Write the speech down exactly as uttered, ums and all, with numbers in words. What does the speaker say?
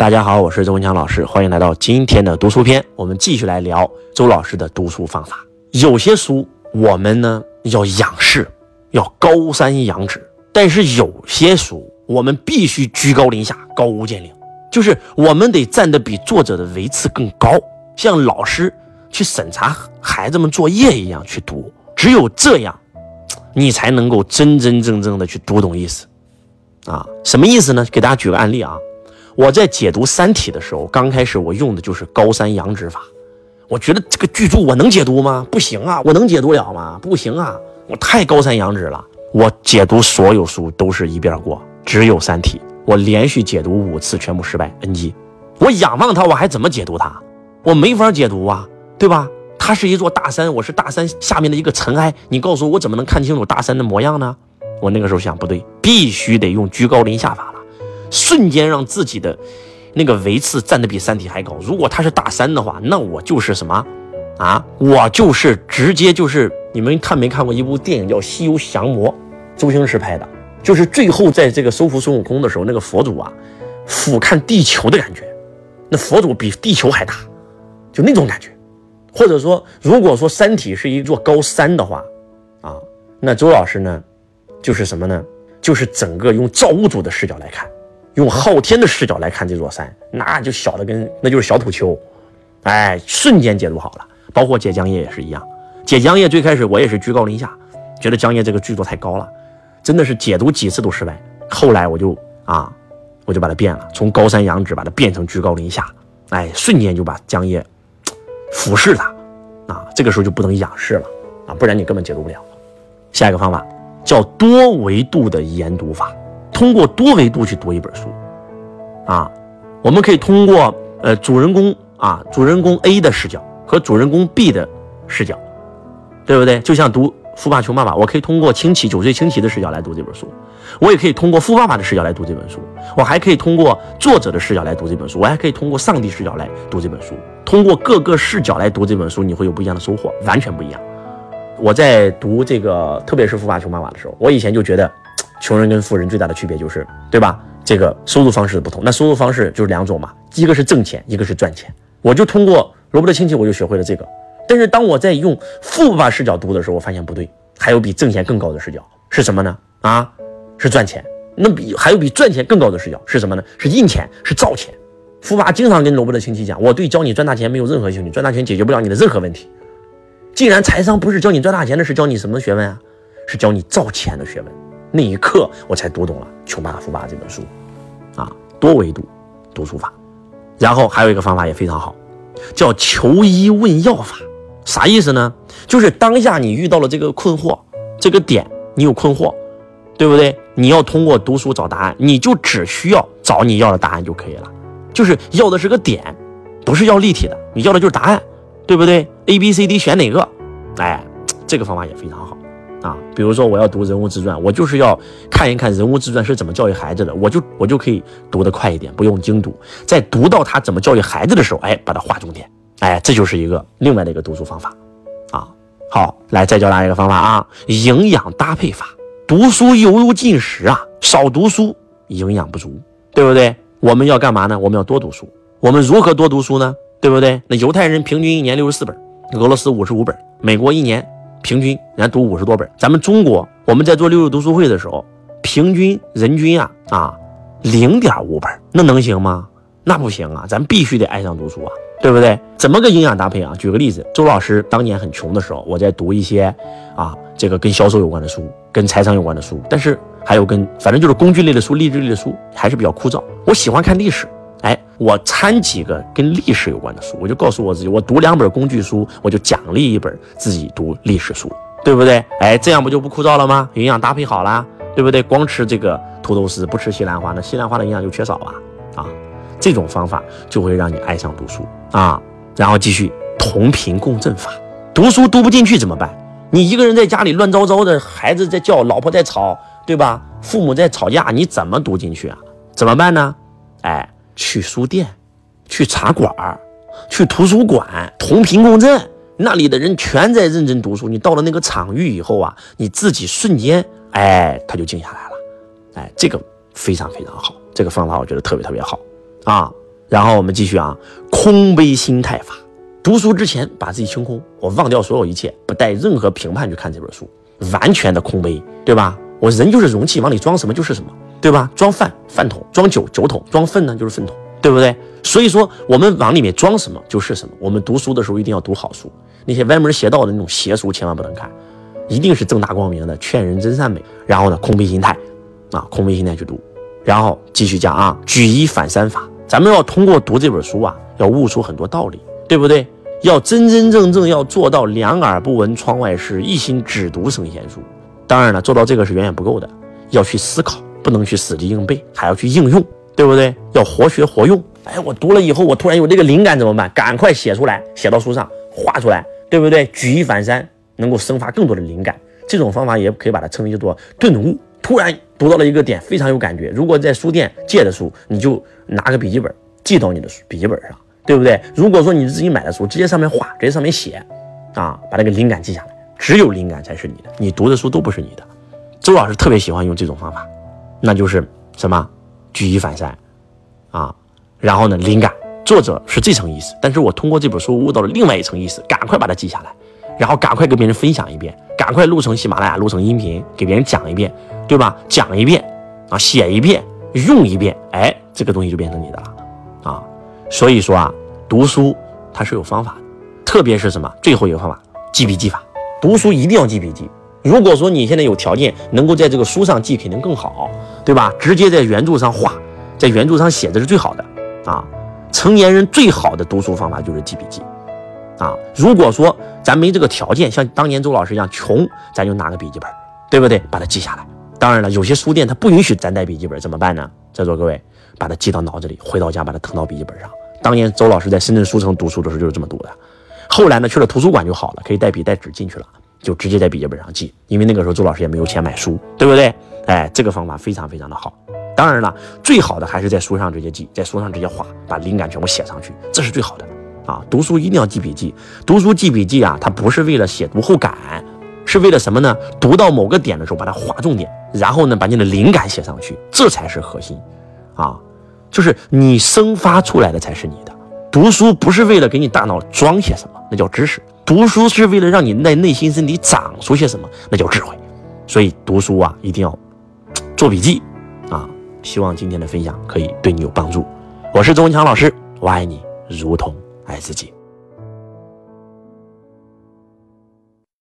大家好，我是周文强老师，欢迎来到今天的读书篇。我们继续来聊周老师的读书方法。有些书我们呢要仰视，要高山仰止，但是有些书我们必须居高临下，高屋建瓴，就是我们得站得比作者的维次更高，像老师去审查孩子们作业一样去读。只有这样，你才能够真真正正的去读懂意思啊。什么意思呢？给大家举个案例啊。我在解读《三体》的时候，刚开始我用的就是高山仰止法。我觉得这个巨著我能解读吗？不行啊，我能解读了吗？不行啊，我太高山仰止了。我解读所有书都是一边过，只有《三体》，我连续解读五次全部失败 N G。我仰望它，我还怎么解读它？我没法解读啊，对吧？它是一座大山，我是大山下面的一个尘埃，你告诉我我怎么能看清楚大山的模样呢？我那个时候想，不对，必须得用居高临下法了。瞬间让自己的那个维次站得比山体还高。如果它是大山的话，那我就是什么啊？我就是直接就是你们看没看过一部电影叫《西游降魔》，周星驰拍的，就是最后在这个收服孙悟空的时候，那个佛祖啊，俯瞰地球的感觉，那佛祖比地球还大，就那种感觉。或者说，如果说山体是一座高山的话，啊，那周老师呢，就是什么呢？就是整个用造物主的视角来看。用昊天的视角来看这座山，那就小的跟那就是小土丘，哎，瞬间解读好了。包括解江夜也是一样，解江夜最开始我也是居高临下，觉得江夜这个巨作太高了，真的是解读几次都失败。后来我就啊，我就把它变了，从高山仰止把它变成居高临下，哎，瞬间就把江夜俯视它，啊，这个时候就不能仰视了啊，不然你根本解读不了。下一个方法叫多维度的研读法。通过多维度去读一本书，啊，我们可以通过呃主人公啊主人公 A 的视角和主人公 B 的视角，对不对？就像读《富爸穷爸爸》，我可以通过氢气九岁氢气的视角来读这本书，我也可以通过富爸爸的视角来读这本书，我还可以通过作者的视角来读这本书，我还可以通过上帝视角来读这本书。通过各个视角来读这本书，你会有不一样的收获，完全不一样。我在读这个，特别是《富爸穷爸爸》的时候，我以前就觉得。穷人跟富人最大的区别就是，对吧？这个收入方式的不同，那收入方式就是两种嘛，一个是挣钱，一个是赚钱。我就通过罗伯特清崎，我就学会了这个。但是当我在用富爸爸视角读的时候，我发现不对，还有比挣钱更高的视角是什么呢？啊，是赚钱。那比还有比赚钱更高的视角是什么呢？是印钱，是造钱。富爸爸经常跟罗伯特清崎讲，我对教你赚大钱没有任何兴趣，赚大钱解决不了你的任何问题。既然财商不是教你赚大钱的，是教你什么学问啊？是教你造钱的学问。那一刻我才读懂了《穷爸爸富爸爸》这本书啊，多维度读书法。然后还有一个方法也非常好，叫求医问药法。啥意思呢？就是当下你遇到了这个困惑，这个点你有困惑，对不对？你要通过读书找答案，你就只需要找你要的答案就可以了。就是要的是个点，不是要立体的，你要的就是答案，对不对？ A B C D 选哪个，哎，这个方法也非常好啊。比如说我要读人物自传，我就是要看一看人物自传是怎么教育孩子的，我就我就可以读得快一点，不用精读，在读到他怎么教育孩子的时候，哎，把它划重点，哎，这就是一个另外的一个读书方法啊。好，来再教大家一个方法啊，营养搭配法。读书犹如进食啊，少读书营养不足，对不对？我们要干嘛呢？我们要多读书。我们如何多读书呢？对不对？那犹太人平均一年六十四本，俄罗斯五十五本，美国一年平均人家读五十多本，咱们中国我们在做六日读书会的时候，平均人均啊啊 零点五本，那能行吗？那不行啊，咱必须得爱上读书啊，对不对？怎么个营养搭配啊？举个例子，周老师当年很穷的时候，我在读一些啊这个跟销售有关的书，跟财商有关的书，但是还有跟反正就是工具类的书、励志类的书，还是比较枯燥。我喜欢看历史，哎，我参几个跟历史有关的书，我就告诉我自己，我读两本工具书，我就奖励一本自己读历史书，对不对？哎，这样不就不枯燥了吗？营养搭配好啦，对不对？光吃这个土豆丝，不吃西兰花，那西兰花的营养就缺少啊啊！这种方法就会让你爱上读书啊。然后继续同频共振法，读书读不进去怎么办？你一个人在家里乱糟糟的，孩子在叫，老婆在吵，对吧？父母在吵架，你怎么读进去啊？怎么办呢？哎。去书店，去茶馆，去图书馆，同频共振，那里的人全在认真读书。你到了那个场域以后啊，你自己瞬间，哎，他就静下来了，哎，这个非常非常好，这个方法我觉得特别特别好啊。然后我们继续啊，空杯心态法。读书之前把自己清空，我忘掉所有一切，不带任何评判去看这本书，完全的空杯，对吧？我人就是容器，往里装什么就是什么，对吧？装饭饭桶，装酒酒桶，装粪呢就是粪桶，对不对？所以说我们往里面装什么就是什么。我们读书的时候一定要读好书，那些歪门邪道的那种邪书千万不能看，一定是正大光明的，劝人真善美。然后呢，空杯心态啊，空杯心态去读。然后继续讲啊，举一反三法。咱们要通过读这本书啊，要悟出很多道理，对不对？要真真正正要做到两耳不闻窗外事，一心只读圣贤书。当然了，做到这个是远远不够的，要去思考，不能去死记硬背，还要去应用，对不对？要活学活用。哎，我读了以后，我突然有这个灵感怎么办？赶快写出来，写到书上，画出来，对不对？举一反三，能够生发更多的灵感。这种方法也可以把它称为叫做顿悟。突然读到了一个点，非常有感觉。如果在书店借的书，你就拿个笔记本记到你的笔记本上，对不对？如果说你自己买的书，直接上面画，直接上面写，啊，把那个灵感记下来。只有灵感才是你的，你读的书都不是你的。周老师特别喜欢用这种方法，那就是什么？举一反三，啊，然后呢，灵感，作者是这层意思，但是我通过这本书悟到了另外一层意思，赶快把它记下来，然后赶快跟别人分享一遍，赶快录成喜马拉雅，录成音频，给别人讲一遍，对吧？讲一遍，啊，写一遍，用一遍，哎，这个东西就变成你的了，啊，所以说啊，读书它是有方法的，特别是什么？最后一个方法，记笔记法。读书一定要记笔记，如果说你现在有条件能够在这个书上记肯定更好，对吧？直接在原著上画，在原著上写，这是最好的啊。成年人最好的读书方法就是记笔记啊。如果说咱没这个条件，像当年周老师一样穷，咱就拿个笔记本，对不对？把它记下来。当然了，有些书店它不允许咱带笔记本，怎么办呢？在座各位把它记到脑子里，回到家把它腾到笔记本上。当年周老师在深圳书城读书的时候就是这么读的。后来呢，去了图书馆就好了，可以带笔带纸进去了，就直接在笔记本上记，因为那个时候周老师也没有钱买书，对不对？哎，这个方法非常非常的好。当然了，最好的还是在书上直接记，在书上直接画，把灵感全部写上去，这是最好的啊！读书一定要记笔记，读书记笔记啊，它不是为了写读后感，是为了什么呢？读到某个点的时候，把它划重点，然后呢，把你的灵感写上去，这才是核心啊！就是你生发出来的才是你的。读书不是为了给你大脑装些什么，那叫知识。读书是为了让你在内心身体长出些什么，那叫智慧。所以读书啊，一定要做笔记啊！希望今天的分享可以对你有帮助。我是周文强老师，我爱你如同爱自己。